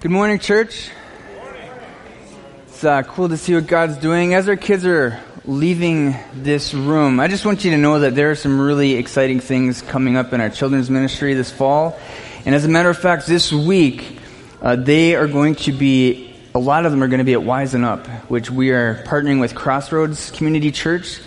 Good morning, church. Good morning. It's cool to see what God's doing. As our kids are leaving this room, I just want you to know that there are some really exciting things coming up in our children's ministry this fall. And as a matter of fact, this week, a lot of them are going to be at Wise N Up, which we are partnering with Crossroads Community Church.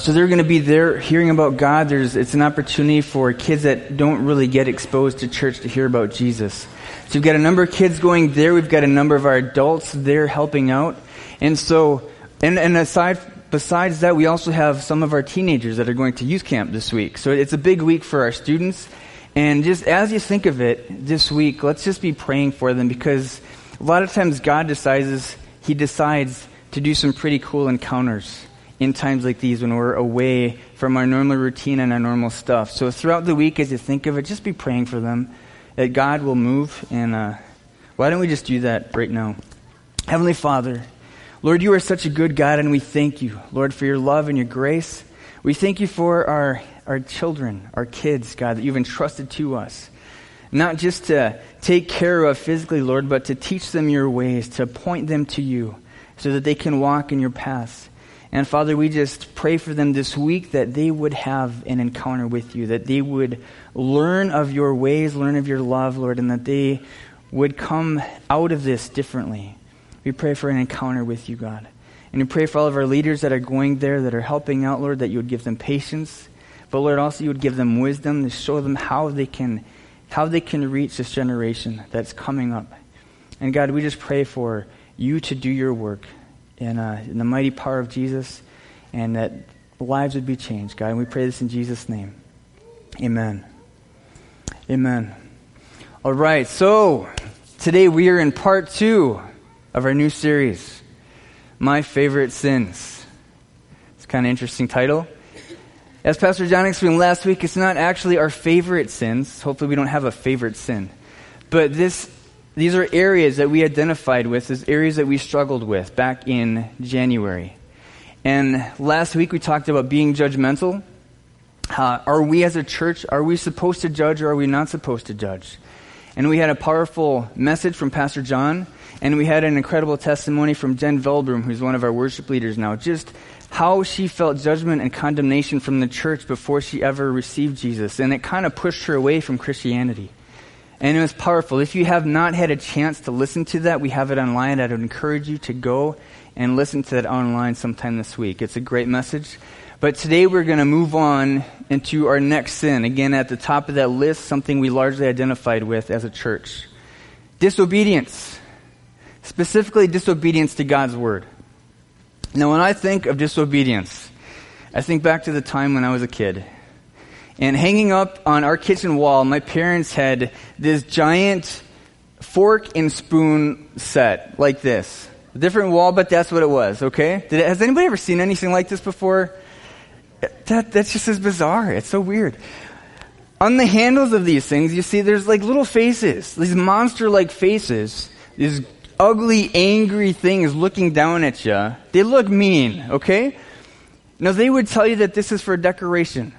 So they're going to be there hearing about God. It's an opportunity for kids that don't really get exposed to church to hear about Jesus. So we've got a number of kids going there. We've got a number of our adults there helping out. And so, besides that, we also have some of our teenagers that are going to youth camp this week. So it's a big week for our students. And just as you think of it this week, let's just be praying for them, because a lot of times God decides to do some pretty cool encounters in times like these when we're away from our normal routine and our normal stuff. So throughout the week, as you think of it, just be praying for them, that God will move. And why don't we just do that right now? Heavenly Father, Lord, you are such a good God, and we thank you, Lord, for your love and your grace. We thank you for our children, our kids, God, that you've entrusted to us, not just to take care of physically, Lord, but to teach them your ways, to point them to you so that they can walk in your paths. And Father, we just pray for them this week that they would have an encounter with you, that they would learn of your ways, learn of your love, Lord, and that they would come out of this differently. We pray for an encounter with you, God. And we pray for all of our leaders that are going there, that are helping out, Lord, that you would give them patience. But Lord, also you would give them wisdom to show them how they can reach this generation that's coming up. And God, we just pray for you to do your work in the mighty power of Jesus, and that lives would be changed, God. And we pray this in Jesus' name. Amen. Amen. All right, so today we are in part 2 of our new series, My Favorite Sins. It's kind of interesting title. As Pastor John explained last week, it's not actually our favorite sins. Hopefully we don't have a favorite sin. But These are areas that we identified with, as areas that we struggled with back in January. And last week we talked about being judgmental. Are we as a church, are we supposed to judge, or are we not supposed to judge? And we had a powerful message from Pastor John, and we had an incredible testimony from Jen Velbrum, who's one of our worship leaders now, just how she felt judgment and condemnation from the church before she ever received Jesus. And it kind of pushed her away from Christianity. And it was powerful. If you have not had a chance to listen to that, we have it online. I would encourage you to go and listen to that online sometime this week. It's a great message. But today we're going to move on into our next sin. Again, at the top of that list, something we largely identified with as a church. Disobedience. Specifically, disobedience to God's word. Now, when I think of disobedience, I think back to the time when I was a kid. And hanging up on our kitchen wall, my parents had this giant fork and spoon set, like this. A different wall, but that's what it was, okay? Has anybody ever seen anything like this before? That's just as bizarre. It's so weird. On the handles of these things, you see there's like little faces, these monster-like faces, these ugly, angry things looking down at you. They look mean, okay? Now, they would tell you that this is for decoration.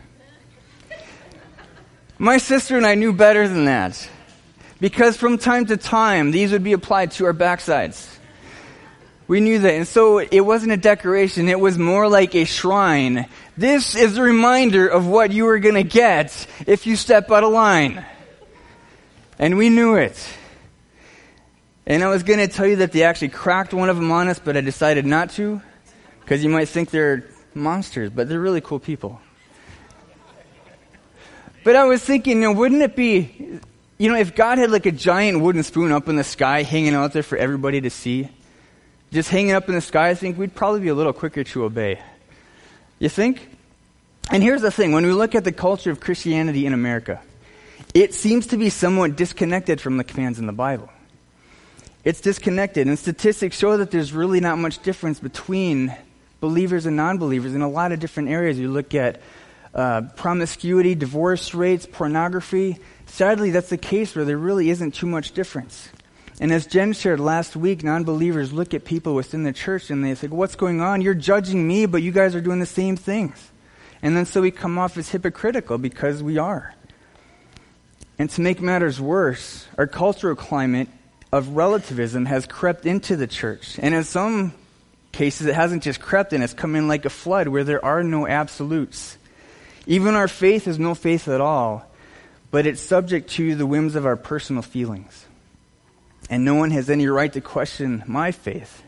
My sister and I knew better than that, because from time to time, these would be applied to our backsides. We knew that, and so it wasn't a decoration, it was more like a shrine. This is a reminder of what you are going to get if you step out of line. And we knew it. And I was going to tell you that they actually cracked one of them on us, but I decided not to, because you might think they're monsters, but they're really cool people. But I was thinking, wouldn't it be, if God had like a giant wooden spoon up in the sky hanging out there for everybody to see, just hanging up in the sky, I think we'd probably be a little quicker to obey. You think? And here's the thing, when we look at the culture of Christianity in America, it seems to be somewhat disconnected from the commands in the Bible. It's disconnected, and statistics show that there's really not much difference between believers and non-believers in a lot of different areas. You look at promiscuity, divorce rates, pornography. Sadly, that's the case where there really isn't too much difference. And as Jen shared last week, non-believers look at people within the church and they say, what's going on? You're judging me, but you guys are doing the same things. And then so we come off as hypocritical, because we are. And to make matters worse, our cultural climate of relativism has crept into the church. And in some cases, it hasn't just crept in, it's come in like a flood where there are no absolutes. Even our faith is no faith at all, but it's subject to the whims of our personal feelings. And no one has any right to question my faith.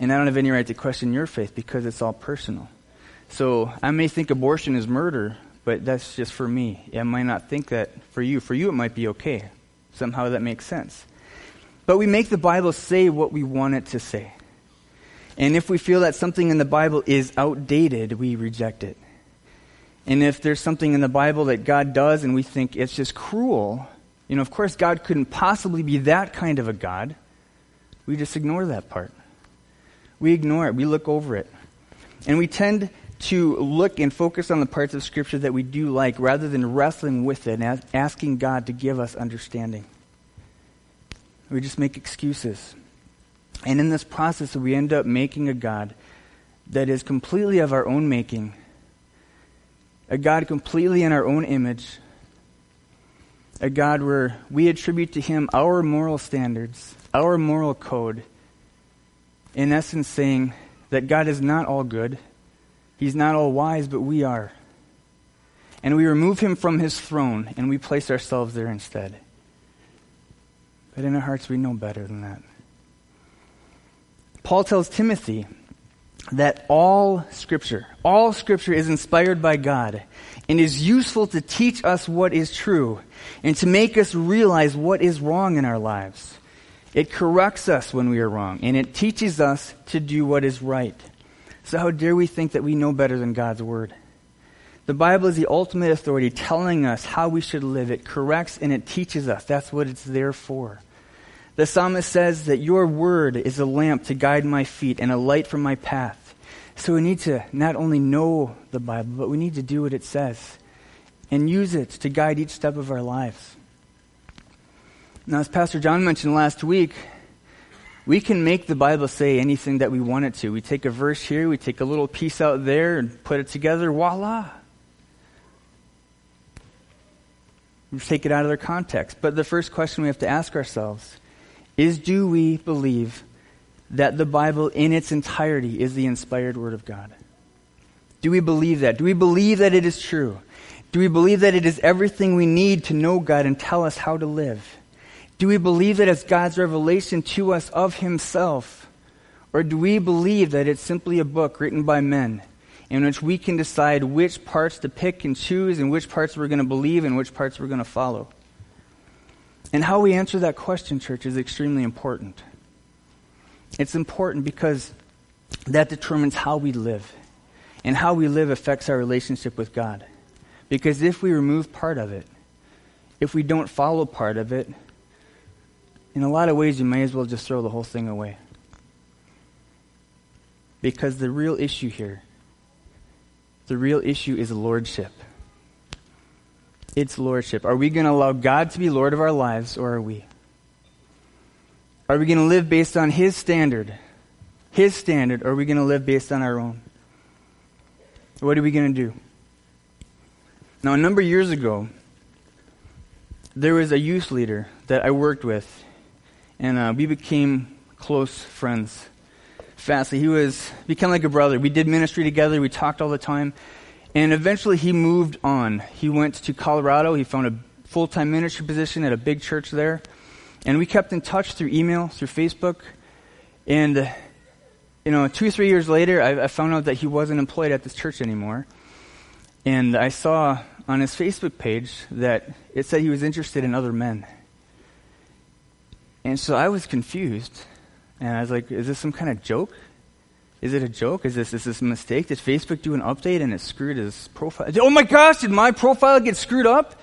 And I don't have any right to question your faith because it's all personal. So I may think abortion is murder, but that's just for me. I might not think that for you. For you, it might be okay. Somehow that makes sense. But we make the Bible say what we want it to say. And if we feel that something in the Bible is outdated, we reject it. And if there's something in the Bible that God does and we think it's just cruel, you know, of course God couldn't possibly be that kind of a God. We just ignore that part. We ignore it. We look over it. And we tend to look and focus on the parts of Scripture that we do like rather than wrestling with it and asking God to give us understanding. We just make excuses. And in this process, we end up making a God that is completely of our own making, a God completely in our own image, a God where we attribute to him our moral standards, our moral code, in essence saying that God is not all good, he's not all wise, but we are. And we remove him from his throne, and we place ourselves there instead. But in our hearts, we know better than that. Paul tells Timothy that all Scripture is inspired by God and is useful to teach us what is true and to make us realize what is wrong in our lives. It corrects us when we are wrong, and it teaches us to do what is right. So how dare we think that we know better than God's Word? The Bible is the ultimate authority telling us how we should live. It corrects and it teaches us. That's what it's there for. The psalmist says that your word is a lamp to guide my feet and a light for my path. So we need to not only know the Bible, but we need to do what it says and use it to guide each step of our lives. Now, as Pastor John mentioned last week, we can make the Bible say anything that we want it to. We take a verse here, we take a little piece out there and put it together, voila. We take it out of their context. But the first question we have to ask ourselves is, do we believe that the Bible in its entirety is the inspired Word of God? Do we believe that? Do we believe that it is true? Do we believe that it is everything we need to know God and tell us how to live? Do we believe that it's God's revelation to us of himself? Or do we believe that it's simply a book written by men in which we can decide which parts to pick and choose and which parts we're going to believe and which parts we're going to follow? And how we answer that question, church, is extremely important. It's important because that determines how we live. And how we live affects our relationship with God. Because if we remove part of it, if we don't follow part of it, in a lot of ways you may as well just throw the whole thing away. Because the real issue here, the real issue is lordship. It's lordship. Are we going to allow God to be Lord of our lives, or are we? Are we going to live based on His standard, or are we going to live based on our own? What are we going to do? Now, a number of years ago, there was a youth leader that I worked with, and we became close friends. Fastly, he was became like a brother. We did ministry together. We talked all the time. And eventually he moved on. He went to Colorado. He found a full-time ministry position at a big church there. And we kept in touch through email, through Facebook. And, 2 or 3 years later, I found out that he wasn't employed at this church anymore. And I saw on his Facebook page that it said he was interested in other men. And so I was confused. And I was like, is this some kind of joke? Is it a joke? Is this a mistake? Did Facebook do an update and it screwed his profile? Oh my gosh, did my profile get screwed up?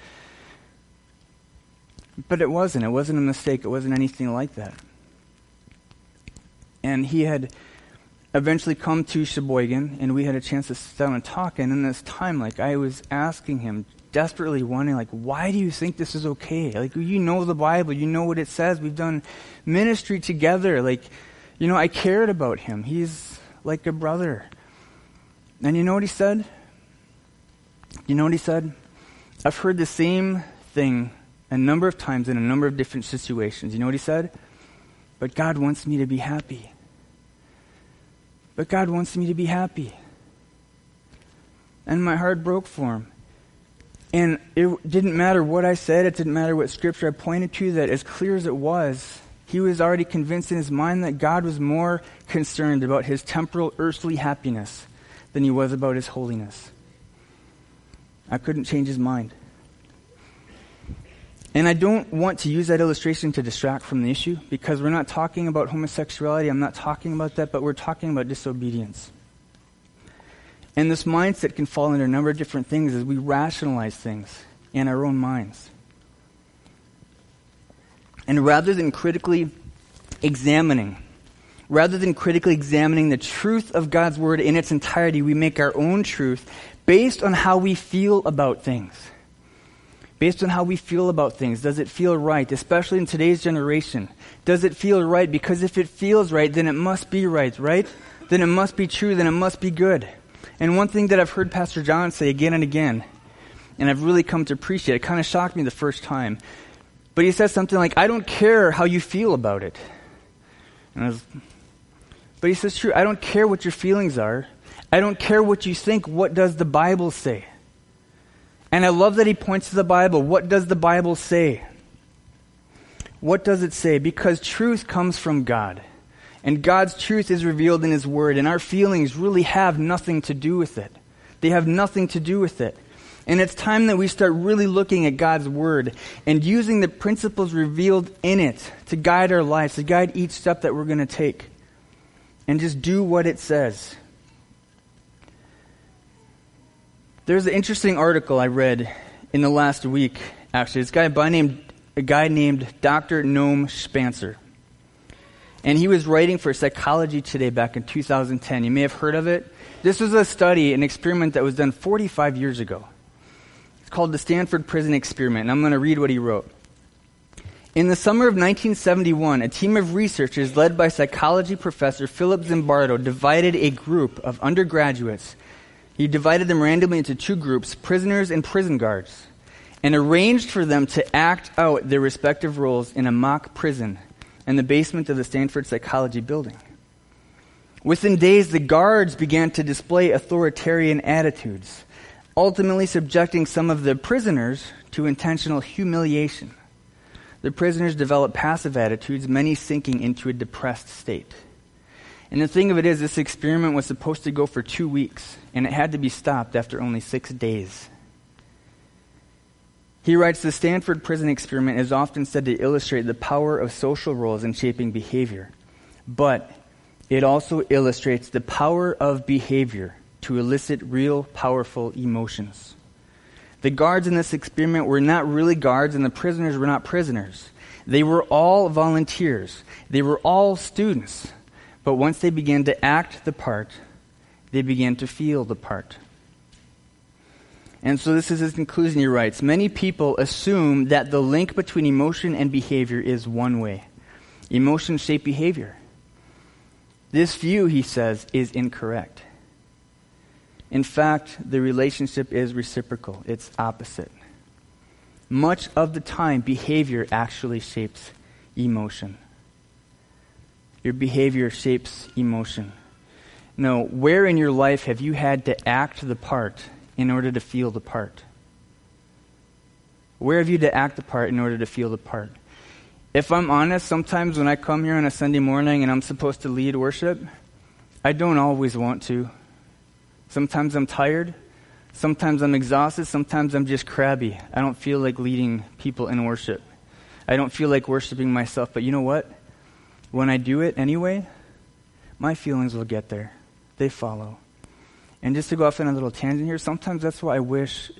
But it wasn't. It wasn't a mistake. It wasn't anything like that. And he had eventually come to Sheboygan, and we had a chance to sit down and talk. And in this time, I was asking him, desperately wanting, why do you think this is okay? You know the Bible. You know what it says. We've done ministry together. I cared about him. He's like a brother. And you know what he said? I've heard the same thing a number of times in a number of different situations. You know what he said? But God wants me to be happy. But God wants me to be happy. And my heart broke for him. And it didn't matter what I said. It didn't matter what scripture I pointed to, that as clear as it was, he was already convinced in his mind that God was more concerned about his temporal earthly happiness than he was about his holiness. I couldn't change his mind. And I don't want to use that illustration to distract from the issue, because we're not talking about homosexuality. I'm not talking about that, but we're talking about disobedience. And this mindset can fall under a number of different things as we rationalize things in our own minds. And rather than critically examining the truth of God's word in its entirety, we make our own truth based on how we feel about things. Based on how we feel about things. Does it feel right? Especially in today's generation. Does it feel right? Because if it feels right, then it must be right, right? Then it must be true, then it must be good. And one thing that I've heard Pastor John say again and again, and I've really come to appreciate, it kind of shocked me the first time, but he says something like, I don't care how you feel about it. But he says, true, I don't care what your feelings are. I don't care what you think. What does the Bible say? And I love that he points to the Bible. What does the Bible say? What does it say? Because truth comes from God. And God's truth is revealed in his word. And our feelings really have nothing to do with it. They have nothing to do with it. And it's time that we start really looking at God's word and using the principles revealed in it to guide our lives, to guide each step that we're going to take. And just do what it says. There's an interesting article I read in the last week, actually. It's a guy named Dr. Noam Spanser. And he was writing for Psychology Today back in 2010. You may have heard of it. This was a study, an experiment that was done 45 years ago. It's called the Stanford Prison Experiment, and I'm going to read what he wrote. In the summer of 1971, a team of researchers led by psychology professor Philip Zimbardo divided a group of undergraduates. He divided them randomly into two groups, prisoners and prison guards, and arranged for them to act out their respective roles in a mock prison in the basement of the Stanford Psychology building. Within days, the guards began to display authoritarian attitudes, ultimately subjecting some of the prisoners to intentional humiliation. The prisoners developed passive attitudes, many sinking into a depressed state. And the thing of it is, this experiment was supposed to go for 2 weeks, and it had to be stopped after only 6 days. He writes, the Stanford Prison Experiment is often said to illustrate the power of social roles in shaping behavior, but it also illustrates the power of behavior to elicit real, powerful emotions. The guards in this experiment were not really guards, and the prisoners were not prisoners. They were all volunteers. They were all students. But once they began to act the part, they began to feel the part. And so this is his conclusion, he writes, many people assume that the link between emotion and behavior is one way. Emotions shape behavior. This view, he says, is incorrect. In fact, the relationship is reciprocal. It's opposite. Much of the time, behavior actually shapes emotion. Your behavior shapes emotion. Now, where in your life have you had to act the part in order to feel the part? Where have you to act the part in order to feel the part? If I'm honest, sometimes when I come here on a Sunday morning and I'm supposed to lead worship, I don't always want to. Sometimes I'm tired. Sometimes I'm exhausted. Sometimes I'm just crabby. I don't feel like leading people in worship. I don't feel like worshiping myself. But you know what? When I do it anyway, my feelings will get there. They follow. And just to go off on a little tangent here, sometimes that's why I wish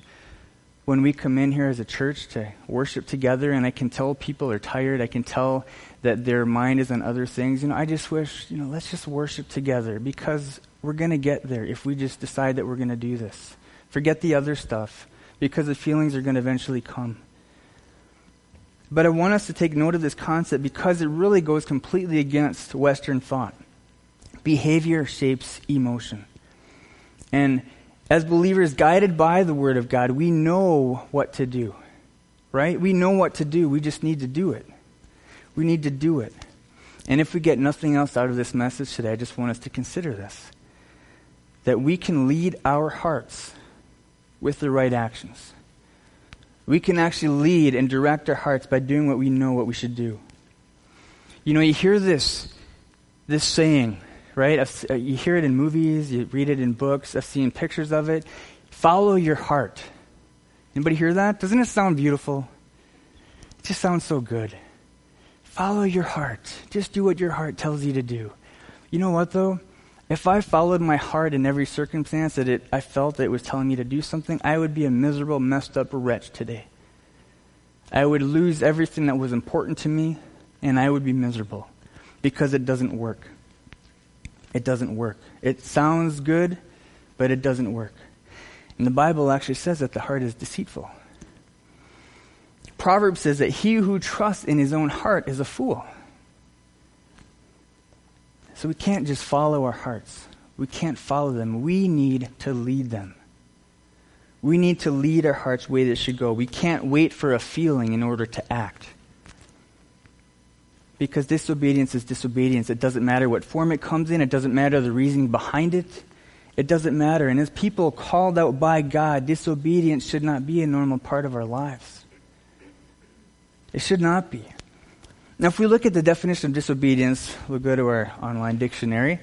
when we come in here as a church to worship together, and I can tell people are tired, I can tell that their mind is on other things. I just wish, let's just worship together, because we're going to get there if we just decide that we're going to do this. Forget the other stuff, because the feelings are going to eventually come. But I want us to take note of this concept, because it really goes completely against Western thought. Behavior shapes emotion. And as believers guided by the Word of God, we know what to do, right? We know what to do. We just need to do it. We need to do it. And if we get nothing else out of this message today, I just want us to consider this, that we can lead our hearts with the right actions. We can actually lead and direct our hearts by doing what we know what we should do. You know, you hear this saying, right? You hear it in movies, you read it in books, I've seen pictures of it. Follow your heart. Anybody hear that? Doesn't it sound beautiful? It just sounds so good. Follow your heart. Just do what your heart tells you to do. You know what, though? If I followed my heart in every circumstance that I felt that it was telling me to do something, I would be a miserable, messed up wretch today. I would lose everything that was important to me, and I would be miserable because it doesn't work. It doesn't work. It sounds good, but it doesn't work. And the Bible actually says that the heart is deceitful. Proverbs says that he who trusts in his own heart is a fool. So we can't just follow our hearts. We can't follow them. We need to lead them. We need to lead our hearts the way they should go. We can't wait for a feeling in order to act. Because disobedience is disobedience. It doesn't matter what form it comes in. It doesn't matter the reasoning behind it. It doesn't matter. And as people called out by God, disobedience should not be a normal part of our lives. It should not be. Now, if we look at the definition of disobedience, we'll go to our online dictionary.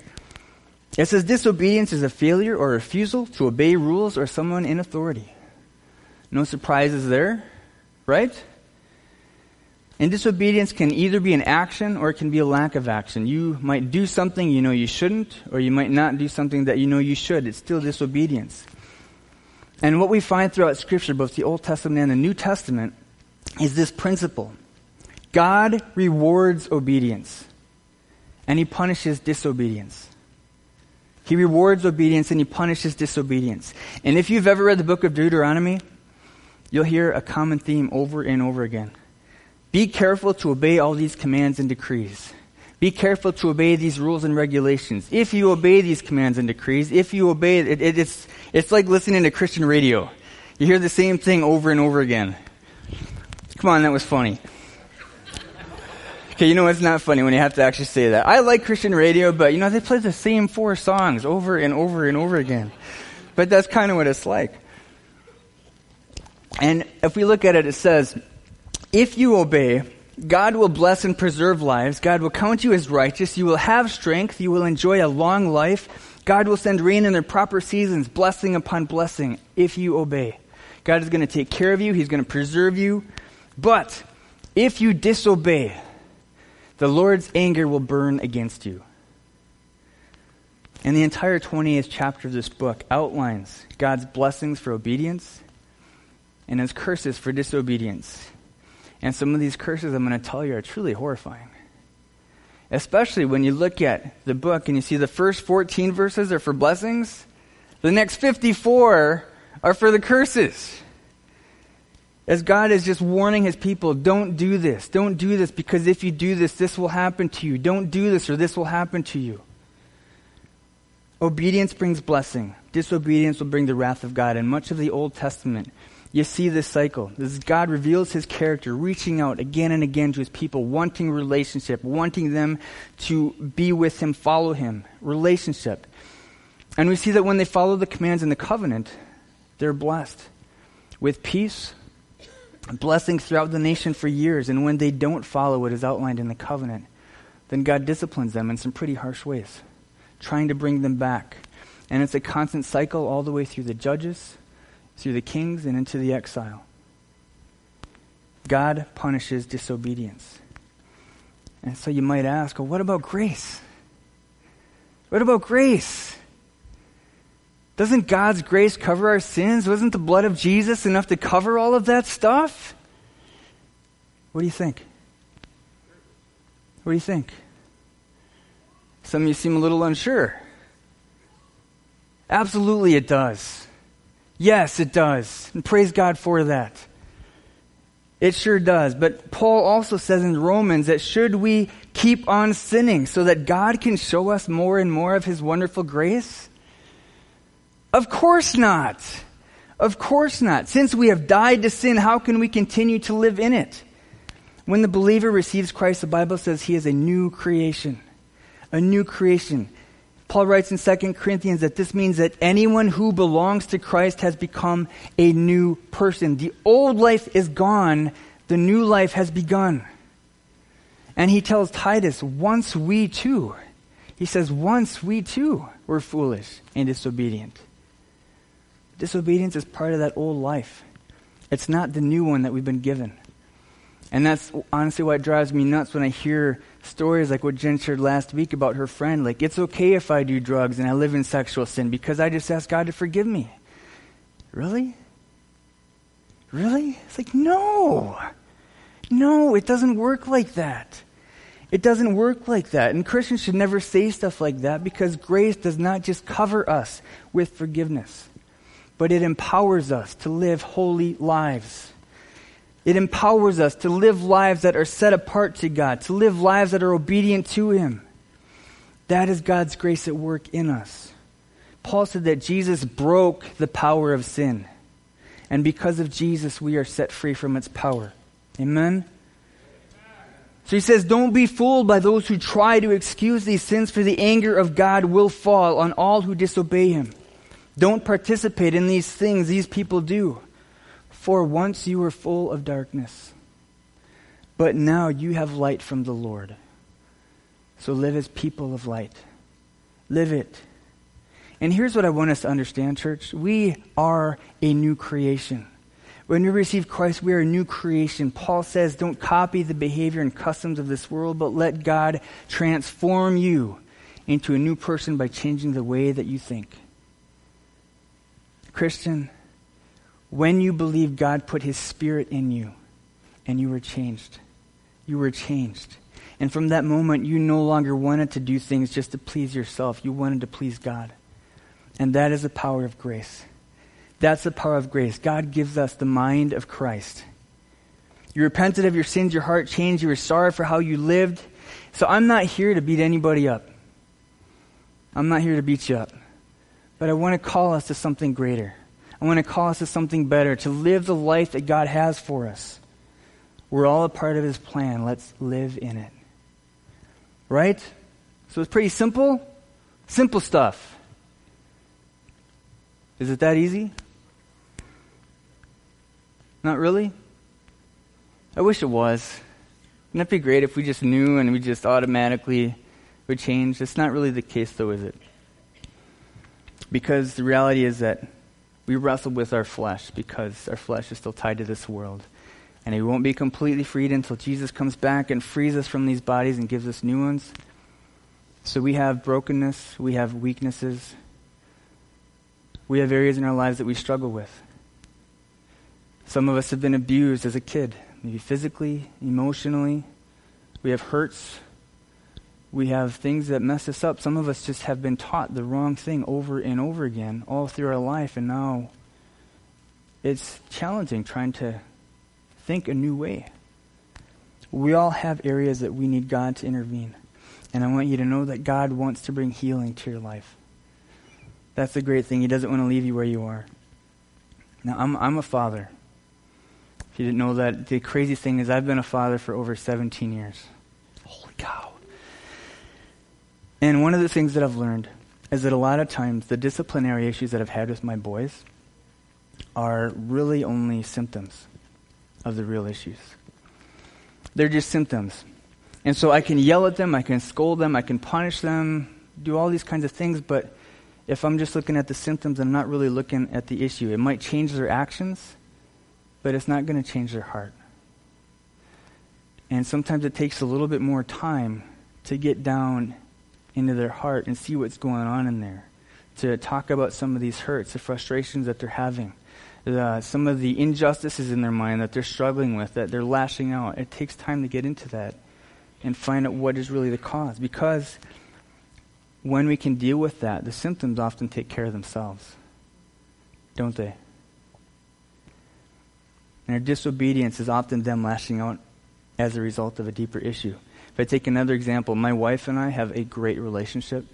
It says disobedience is a failure or refusal to obey rules or someone in authority. No surprises there, right? And disobedience can either be an action or it can be a lack of action. You might do something you know you shouldn't, or you might not do something that you know you should. It's still disobedience. And what we find throughout Scripture, both the Old Testament and the New Testament, is this principle. God rewards obedience, and he punishes disobedience. He rewards obedience, and he punishes disobedience. And if you've ever read the book of Deuteronomy, you'll hear a common theme over and over again. Be careful to obey all these commands and decrees. Be careful to obey these rules and regulations. If you obey these commands and decrees, it's like listening to Christian radio. You hear the same thing over and over again. Come on, that was funny. Okay, you know, it's not funny when you have to actually say that. I like Christian radio, but, you know, they play the same four songs over and over and over again. But that's kind of what it's like. And if we look at it, it says, if you obey, God will bless and preserve lives. God will count you as righteous. You will have strength. You will enjoy a long life. God will send rain in their proper seasons, blessing upon blessing, if you obey. God is going to take care of you. He's going to preserve you. But if you disobey, the Lord's anger will burn against you. And the entire 20th chapter of this book outlines God's blessings for obedience and his curses for disobedience. And some of these curses I'm going to tell you are truly horrifying. Especially when you look at the book and you see the first 14 verses are for blessings, the next 54 are for the curses. As God is just warning his people, don't do this. Don't do this, because if you do this, this will happen to you. Don't do this, or this will happen to you. Obedience brings blessing. Disobedience will bring the wrath of God. In much of the Old Testament, you see this cycle. This God reveals his character, reaching out again and again to his people, wanting relationship, wanting them to be with him, follow him, relationship. And we see that when they follow the commands in the covenant, they're blessed with peace, blessings throughout the nation for years, and when they don't follow what is outlined in the covenant, then God disciplines them in some pretty harsh ways, trying to bring them back. And it's a constant cycle all the way through the judges, through the kings, and into the exile. God punishes disobedience. And so you might ask, well, what about grace? What about grace? Doesn't God's grace cover our sins? Wasn't the blood of Jesus enough to cover all of that stuff? What do you think? What do you think? Some of you seem a little unsure. Absolutely it does. Yes, it does. And praise God for that. It sure does. But Paul also says in Romans that should we keep on sinning so that God can show us more and more of his wonderful grace? Of course not. Of course not. Since we have died to sin, how can we continue to live in it? When the believer receives Christ, the Bible says he is a new creation. A new creation. Paul writes in 2 Corinthians that this means that anyone who belongs to Christ has become a new person. The old life is gone. The new life has begun. And he tells Titus, once we too were foolish and disobedient. Disobedience is part of that old life. It's not the new one that we've been given. And that's honestly why it drives me nuts when I hear stories like what Jen shared last week about her friend. Like, it's okay if I do drugs and I live in sexual sin because I just ask God to forgive me. Really? Really? It's like, no. No, it doesn't work like that. It doesn't work like that. And Christians should never say stuff like that because grace does not just cover us with forgiveness, but it empowers us to live holy lives. It empowers us to live lives that are set apart to God, to live lives that are obedient to Him. That is God's grace at work in us. Paul said that Jesus broke the power of sin. And because of Jesus, we are set free from its power. Amen? So he says, don't be fooled by those who try to excuse these sins, for the anger of God will fall on all who disobey Him. Don't participate in these things these people do. For once you were full of darkness, but now you have light from the Lord. So live as people of light. Live it. And here's what I want us to understand, church. We are a new creation. When we receive Christ, we are a new creation. Paul says, don't copy the behavior and customs of this world, but let God transform you into a new person by changing the way that you think. Christian, when you believe, God put His Spirit in you, and you were changed. You were changed. And from that moment, you no longer wanted to do things just to please yourself. You wanted to please God. And that is the power of grace. That's the power of grace. God gives us the mind of Christ. You repented of your sins, your heart changed, you were sorry for how you lived. So I'm not here to beat anybody up. I'm not here to beat you up. But I want to call us to something greater. I want to call us to something better, to live the life that God has for us. We're all a part of His plan. Let's live in it. Right? So it's pretty simple. Simple stuff. Is it that easy? Not really? I wish it was. Wouldn't that be great if we just knew and we just automatically would change? It's not really the case though, is it? Because the reality is that we wrestle with our flesh because our flesh is still tied to this world. And we won't be completely freed until Jesus comes back and frees us from these bodies and gives us new ones. So we have brokenness, we have weaknesses, we have areas in our lives that we struggle with. Some of us have been abused as a kid, maybe physically, emotionally. We have hurts. We have things that mess us up. Some of us just have been taught the wrong thing over and over again all through our life, and now it's challenging trying to think a new way. We all have areas that we need God to intervene, and I want you to know that God wants to bring healing to your life. That's the great thing. He doesn't want to leave you where you are. Now, I'm a father. If you didn't know that, the crazy thing is I've been a father for over 17 years. Holy cow. And one of the things that I've learned is that a lot of times the disciplinary issues that I've had with my boys are really only symptoms of the real issues. They're just symptoms. And so I can yell at them, I can scold them, I can punish them, do all these kinds of things, but if I'm just looking at the symptoms, I'm not really looking at the issue. It might change their actions, but it's not going to change their heart. And sometimes it takes a little bit more time to get down into their heart and see what's going on in there, to talk about some of these hurts, the frustrations that they're having, some of the injustices in their mind that they're struggling with, that they're lashing out. It takes time to get into that and find out what is really the cause, because when we can deal with that, the symptoms often take care of themselves, don't they? And our disobedience is often them lashing out as a result of a deeper issue. If I take another example, my wife and I have a great relationship.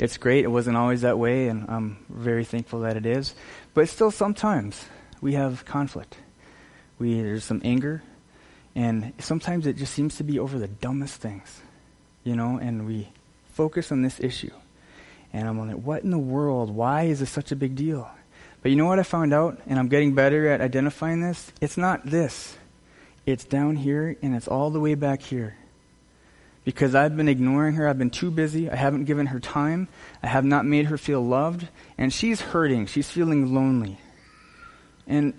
it's great. It wasn't always that way, and I'm very thankful that it is. But still, sometimes we have conflict. There's some anger, and sometimes it just seems to be over the dumbest things, you know, and we focus on this issue. And I'm like, what in the world? Why is this such a big deal? But you know what I found out, and I'm getting better at identifying this? It's not this. It's down here, and it's all the way back here. Because I've been ignoring her. I've been too busy. I haven't given her time. I have not made her feel loved. And she's hurting. She's feeling lonely. And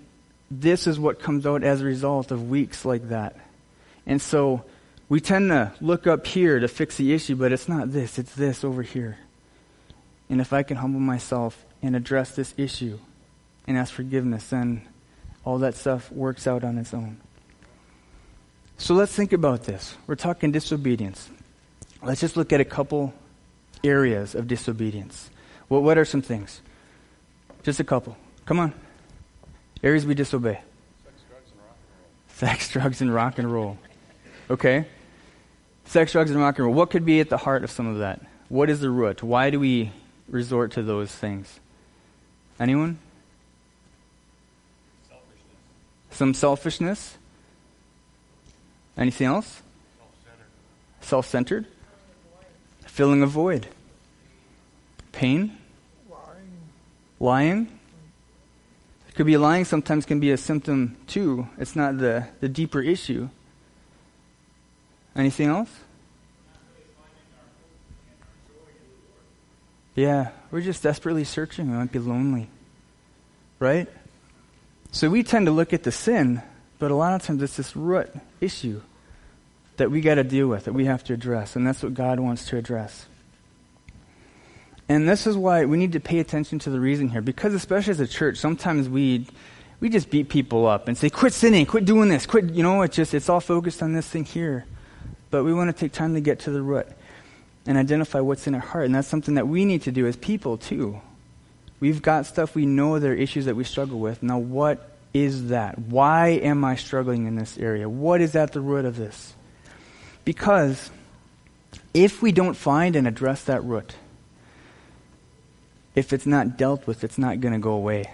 this is what comes out as a result of weeks like that. And so we tend to look up here to fix the issue, but it's not this. It's this over here. And if I can humble myself and address this issue and ask forgiveness, then all that stuff works out on its own. So let's think about this. We're talking disobedience. Let's just look at a couple areas of disobedience. Well, what are some things? Just a couple. Come on. Areas we disobey. Sex, drugs, and rock and roll. Okay. Sex, drugs, and rock and roll. What could be at the heart of some of that? What is the root? Why do we resort to those things? Anyone? Selfishness. Some selfishness. Anything else? Self-centered. Filling a void. Pain. Lying. It could be lying sometimes can be a symptom too. It's not the deeper issue. Anything else? Yeah, we're just desperately searching. We might be lonely. Right? So we tend to look at the sin, but a lot of times it's this root issue that we got to deal with, that we have to address, and that's what God wants to address. And this is why we need to pay attention to the reason here, because especially as a church, sometimes we just beat people up and say, quit sinning, quit doing this, quit, you know, it's all focused on this thing here. But we want to take time to get to the root and identify what's in our heart, and that's something that we need to do as people too. We've got stuff we know there are issues that we struggle with. Now what is that? Why am I struggling in this area? What is at the root of this? Because if we don't find and address that root, if it's not dealt with, it's not going to go away.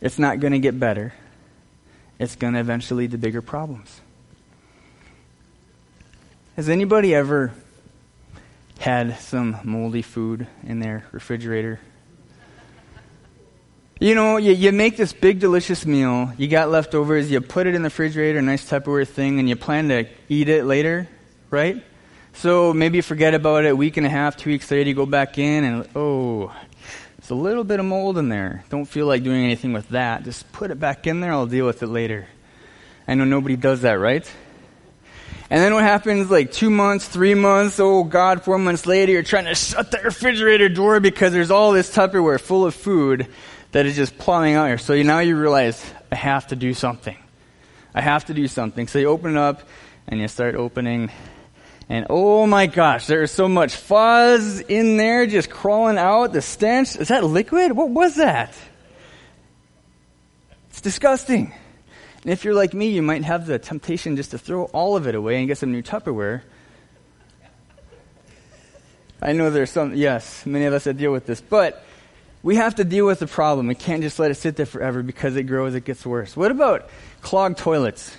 It's not going to get better. It's going to eventually lead to bigger problems. Has anybody ever had some moldy food in their refrigerator? You know, you make this big, delicious meal. You got leftovers. You put it in the refrigerator, a nice Tupperware thing, and you plan to eat it later, right? So maybe you forget about it a week and a half, 2 weeks later. You go back in, and oh, it's a little bit of mold in there. Don't feel like doing anything with that. Just put it back in there. I'll deal with it later. I know nobody does that, right? And then what happens like 2 months, 3 months, 4 months later, you're trying to shut the refrigerator door because there's all this Tupperware full of food that is just plowing out here. So now you realize, I have to do something. I have to do something. So you open it up, and you start opening, and oh my gosh, there is so much fuzz in there just crawling out, the stench. Is that liquid? What was that? It's disgusting. And if you're like me, you might have the temptation just to throw all of it away and get some new Tupperware. I know there's some, yes, many of us that deal with this, but we have to deal with the problem. We can't just let it sit there forever because it grows, it gets worse. What about clogged toilets?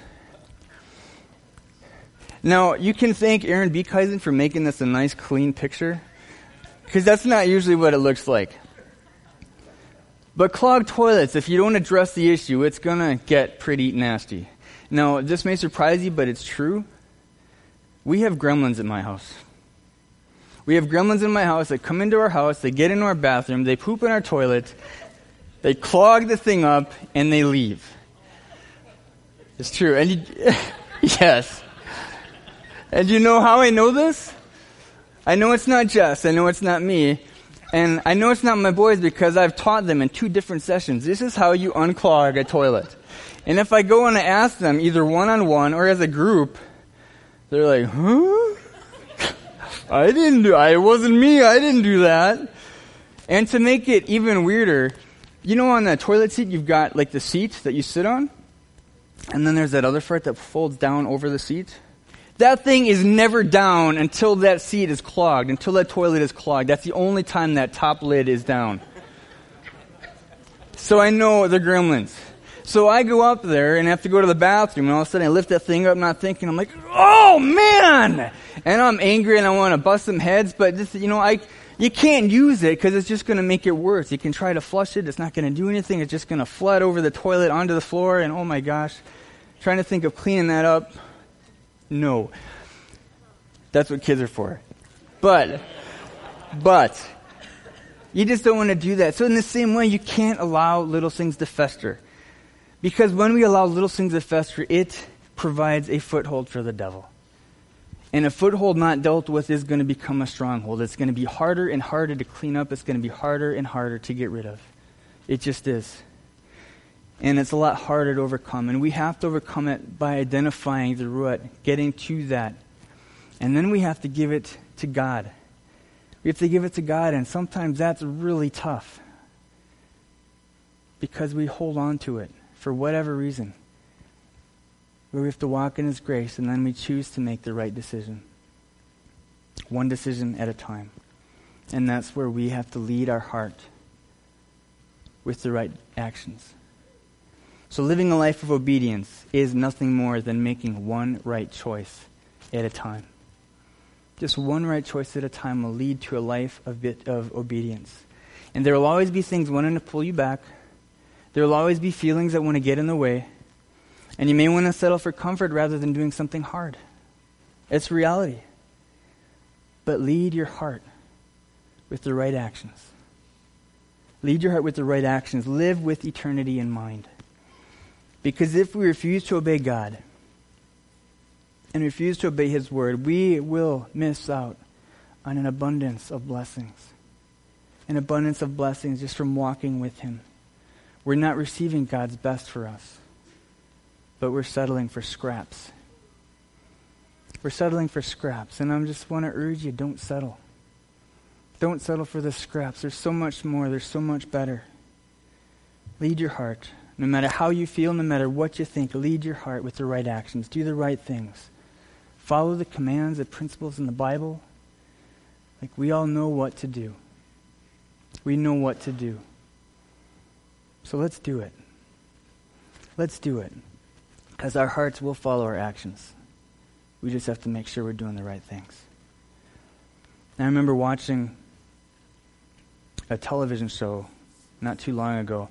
Now, you can thank Aaron B. Kaisen for making this a nice, clean picture, because that's not usually what it looks like. But clogged toilets, if you don't address the issue, it's going to get pretty nasty. Now, this may surprise you, but it's true. We have gremlins at my house. We have gremlins in my house that come into our house, they get into our bathroom, they poop in our toilet, they clog the thing up, and they leave. It's true. And you, yes. And you know how I know this? I know it's not Jess. I know it's not me. And I know it's not my boys because I've taught them in 2 different sessions. This is how you unclog a toilet. And if I go and I ask them, either one-on-one or as a group, they're like, huh? It wasn't me, I didn't do that. And to make it even weirder, you know on that toilet seat you've got like the seat that you sit on? And then there's that other part that folds down over the seat. That thing is never down until that seat is clogged, until that toilet is clogged. That's the only time that top lid is down. So I know they're gremlins. So I go up there and have to go to the bathroom, and all of a sudden I lift that thing up, not thinking. I'm like, oh, man! And I'm angry, and I want to bust some heads, but this, you can't use it because it's just going to make it worse. You can try to flush it. It's not going to do anything. It's just going to flood over the toilet onto the floor, and oh, my gosh. Trying to think of cleaning that up. No. That's what kids are for. But you just don't want to do that. So in the same way, you can't allow little things to fester. Because when we allow little things to fester, it provides a foothold for the devil. And a foothold not dealt with is going to become a stronghold. It's going to be harder and harder to clean up. It's going to be harder and harder to get rid of. It just is. And it's a lot harder to overcome. And we have to overcome it by identifying the root, getting to that. And then we have to give it to God. We have to give it to God, and sometimes that's really tough. Because we hold on to it. For whatever reason, where we have to walk in His grace, and then we choose to make the right decision. One decision at a time. And that's where we have to lead our heart with the right actions. So living a life of obedience is nothing more than making one right choice at a time. Just one right choice at a time will lead to a life of obedience. And there will always be things wanting to pull you back. There will always be feelings that want to get in the way. And you may want to settle for comfort rather than doing something hard. It's reality. But lead your heart with the right actions. Lead your heart with the right actions. Live with eternity in mind. Because if we refuse to obey God and refuse to obey His word, we will miss out on an abundance of blessings. An abundance of blessings just from walking with Him. We're not receiving God's best for us, but we're settling for scraps. We're settling for scraps, and I just want to urge you, don't settle. Don't settle for the scraps. There's so much more. There's so much better. Lead your heart. No matter how you feel, no matter what you think, lead your heart with the right actions. Do the right things. Follow the commands, the principles in the Bible. Like, we all know what to do. We know what to do. So let's do it. Let's do it. Because our hearts will follow our actions. We just have to make sure we're doing the right things. And I remember watching a television show not too long ago.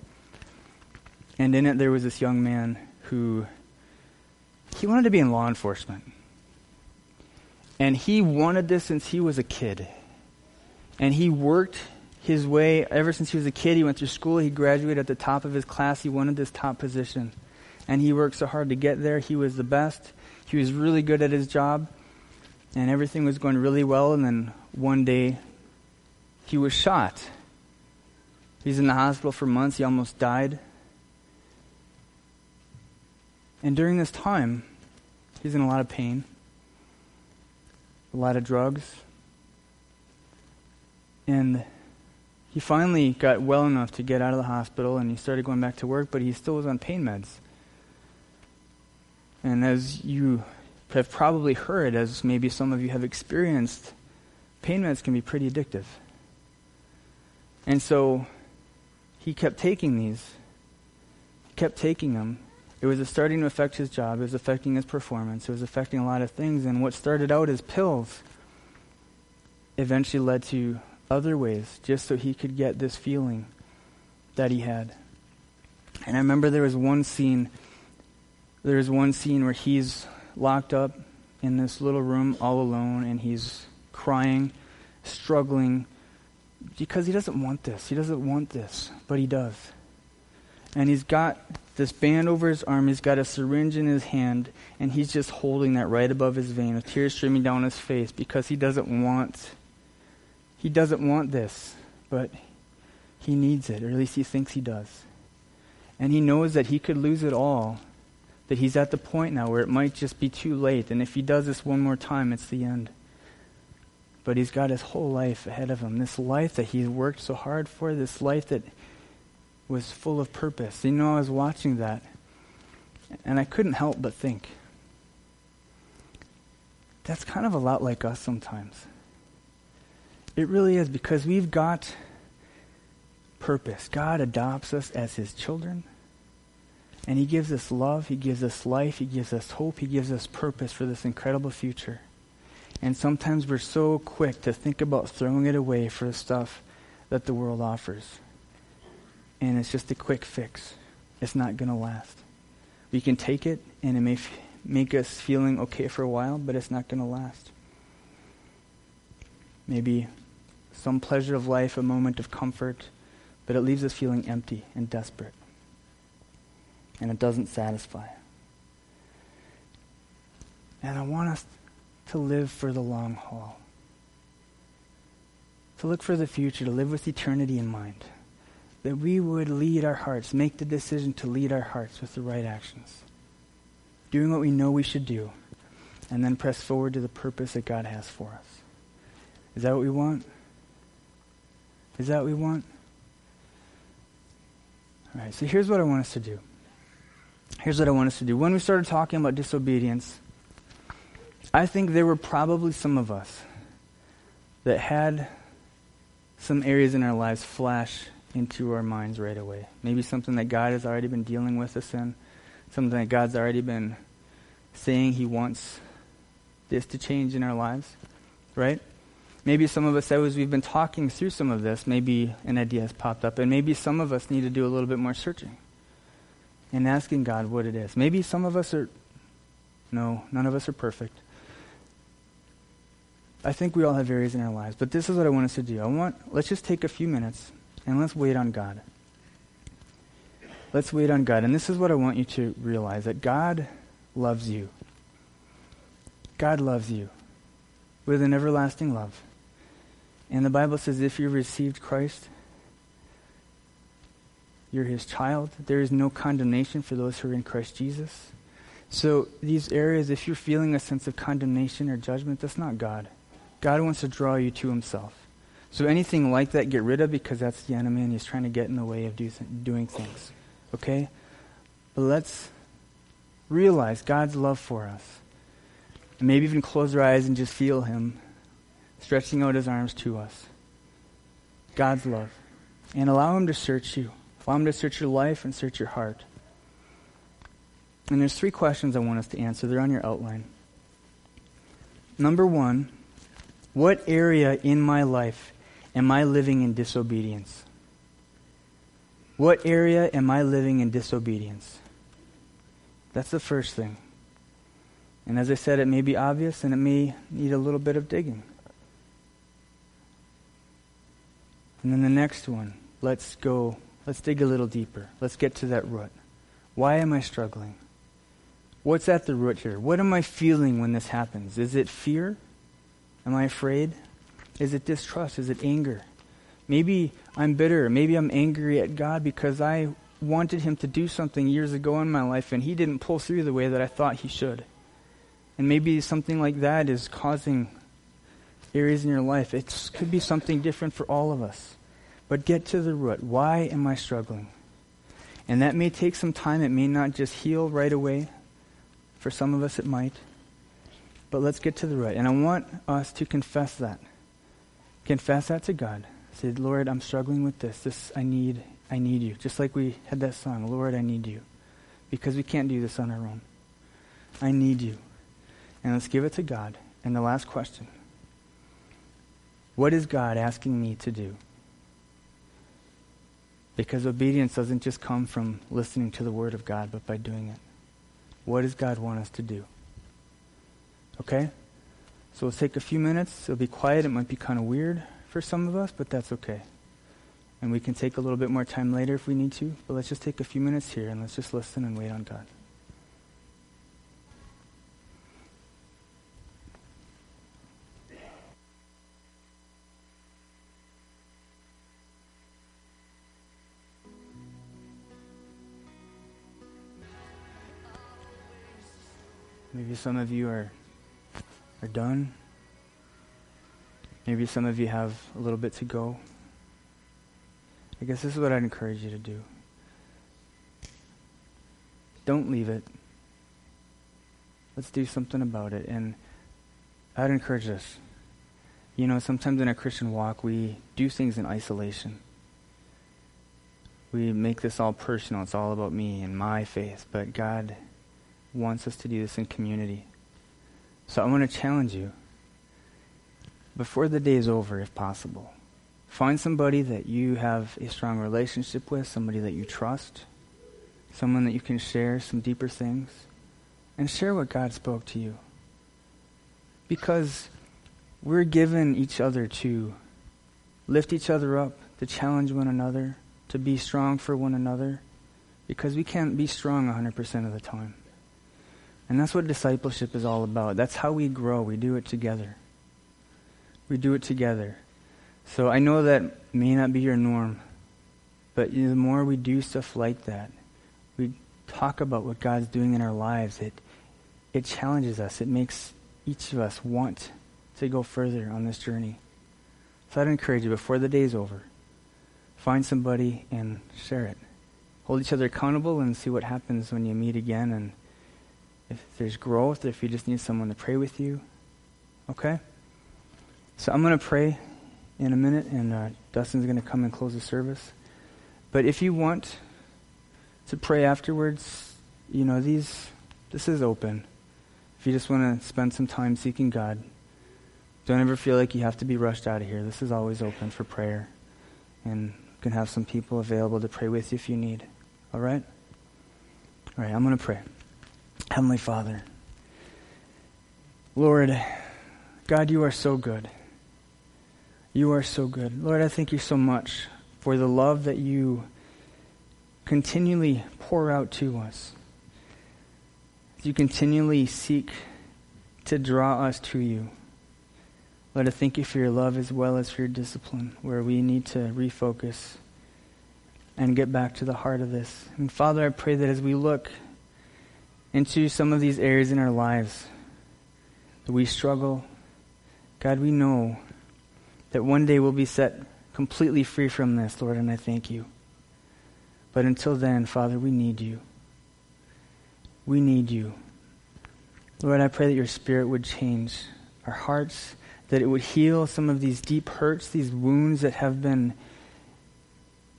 And in it there was this young man who, he wanted to be in law enforcement. And he wanted this since he was a kid. And he worked his way ever since he was a kid. He went through school, he graduated at the top of his class, he wanted this top position. And he worked so hard to get there. He was the best. He was really good at his job. And everything was going really well. And then one day, he was shot. He's in the hospital for months. He almost died. And during this time, he's in a lot of pain, a lot of drugs. And he finally got well enough to get out of the hospital, and he started going back to work, but he still was on pain meds. And as you have probably heard, as maybe some of you have experienced, pain meds can be pretty addictive. And so he kept taking these, kept taking them. It was starting to affect his job. It was affecting his performance. It was affecting a lot of things. And what started out as pills eventually led to other ways, just so he could get this feeling that he had. And I remember there was one scene where he's locked up in this little room all alone, and he's crying, struggling, because he doesn't want this. He doesn't want this, but he does. And he's got this band over his arm, he's got a syringe in his hand, and he's just holding that right above his vein with tears streaming down his face, because he doesn't want this, but he needs it, or at least he thinks he does. And he knows that he could lose it all, that he's at the point now where it might just be too late, and if he does this one more time, it's the end. But he's got his whole life ahead of him, this life that he's worked so hard for, this life that was full of purpose. I was watching that, and I couldn't help but think, that's kind of a lot like us sometimes. It really is, because we've got purpose. God adopts us as his children, and he gives us love, he gives us life, he gives us hope, he gives us purpose for this incredible future. And sometimes we're so quick to think about throwing it away for the stuff that the world offers. And it's just a quick fix. It's not going to last. We can take it, and it may make us feeling okay for a while, but it's not going to last. Maybe some pleasure of life, a moment of comfort, but it leaves us feeling empty and desperate. And it doesn't satisfy. And I want us to live for the long haul, to look for the future, to live with eternity in mind, that we would lead our hearts, make the decision to lead our hearts with the right actions, doing what we know we should do, and then press forward to the purpose that God has for us. Is that what we want? Is that what we want? All right, so here's what I want us to do. Here's what I want us to do. When we started talking about disobedience, I think there were probably some of us that had some areas in our lives flash into our minds right away. Maybe something that God has already been dealing with us in, something that God's already been saying he wants this to change in our lives, right? Maybe some of us, as we've been talking through some of this, maybe an idea has popped up, and maybe some of us need to do a little bit more searching and asking God what it is. Maybe some of us are, no, none of us are perfect. I think we all have areas in our lives, but this is what I want us to do. Let's just take a few minutes and let's wait on God. Let's wait on God. And this is what I want you to realize, that God loves you. God loves you with an everlasting love. And the Bible says if you received Christ, you're his child. There is no condemnation for those who are in Christ Jesus. So these areas, if you're feeling a sense of condemnation or judgment, that's not God. God wants to draw you to himself. So anything like that, get rid of, because that's the enemy and he's trying to get in the way of doing things. Okay? But let's realize God's love for us. And maybe even close our eyes and just feel him stretching out his arms to us. God's love. And allow him to search you. Allow him to search your life and search your heart. And there's three questions I want us to answer. They're on your outline. Number one, what area in my life am I living in disobedience? What area am I living in disobedience? That's the first thing. And as I said, it may be obvious and it may need a little bit of digging. And then the next one, let's dig a little deeper. Let's get to that root. Why am I struggling? What's at the root here? What am I feeling when this happens? Is it fear? Am I afraid? Is it distrust? Is it anger? Maybe I'm bitter. Maybe I'm angry at God because I wanted him to do something years ago in my life and he didn't pull through the way that I thought he should. And maybe something like that is causing areas in your life. It could be something different for all of us. But get to the root. Why am I struggling? And that may take some time. It may not just heal right away. For some of us it might. But let's get to the root. And I want us to confess that. Confess that to God. Say, Lord, I'm struggling with this. I need you. Just like we had that song, Lord, I need you. Because we can't do this on our own. I need you. And let's give it to God. And the last question. What is God asking me to do? Because obedience doesn't just come from listening to the word of God, but by doing it. What does God want us to do? Okay? So we'll take a few minutes. It'll be quiet. It might be kind of weird for some of us, but that's okay. And we can take a little bit more time later if we need to, but let's just take a few minutes here and let's just listen and wait on God. Maybe some of you are done. Maybe some of you have a little bit to go. I guess this is what I'd encourage you to do. Don't leave it. Let's do something about it. And I'd encourage this. You know, sometimes in our Christian walk, we do things in isolation. We make this all personal. It's all about me and my faith. But God wants us to do this in community. So I want to challenge you, before the day is over, if possible, find somebody that you have a strong relationship with, somebody that you trust, someone that you can share some deeper things, and share what God spoke to you. Because we're given each other to lift each other up, to challenge one another, to be strong for one another, because we can't be strong 100% of the time. And that's what discipleship is all about. That's how we grow. We do it together. We do it together. So I know that may not be your norm, but the more we do stuff like that, we talk about what God's doing in our lives, it challenges us. It makes each of us want to go further on this journey. So I'd encourage you, before the day's over, find somebody and share it. Hold each other accountable and see what happens when you meet again. And if there's growth, if you just need someone to pray with you, okay? So I'm going to pray in a minute, and Dustin's going to come and close the service. But if you want to pray afterwards, you know, this is open. If you just want to spend some time seeking God, don't ever feel like you have to be rushed out of here. This is always open for prayer. And we can have some people available to pray with you if you need. All right? All right, I'm going to pray. Heavenly Father, Lord, God, you are so good. You are so good. Lord, I thank you so much for the love that you continually pour out to us. You continually seek to draw us to you. Lord, I thank you for your love as well as for your discipline, where we need to refocus and get back to the heart of this. And Father, I pray that as we look into some of these areas in our lives that we struggle, God, we know that one day we'll be set completely free from this, Lord, and I thank you. But until then, Father, we need you. We need you. Lord, I pray that your Spirit would change our hearts, that it would heal some of these deep hurts, these wounds that have been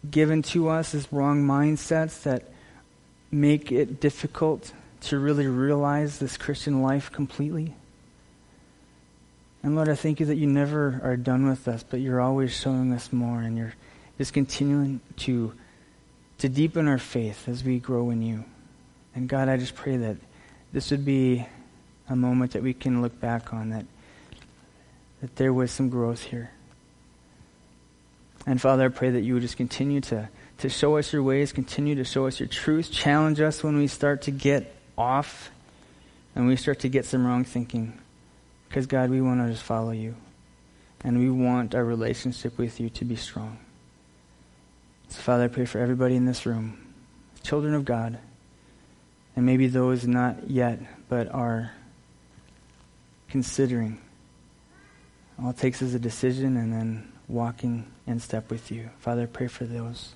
given to us, these wrong mindsets that make it difficult to really realize this Christian life completely. And Lord, I thank you that you never are done with us, but you're always showing us more, and you're just continuing to deepen our faith as we grow in you. And God, I just pray that this would be a moment that we can look back on, that there was some growth here. And Father, I pray that you would just continue to show us your ways, continue to show us your truth, challenge us when we start to get off and we start to get some wrong thinking. Because God, we want to just follow you. And we want our relationship with you to be strong. So Father, I pray for everybody in this room, children of God, and maybe those not yet, but are considering. All it takes is a decision and then walking in step with you. Father, I pray for those.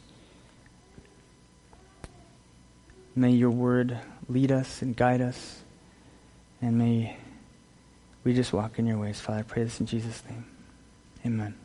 May your word lead us and guide us. And may we just walk in your ways. Father, I pray this in Jesus' name. Amen.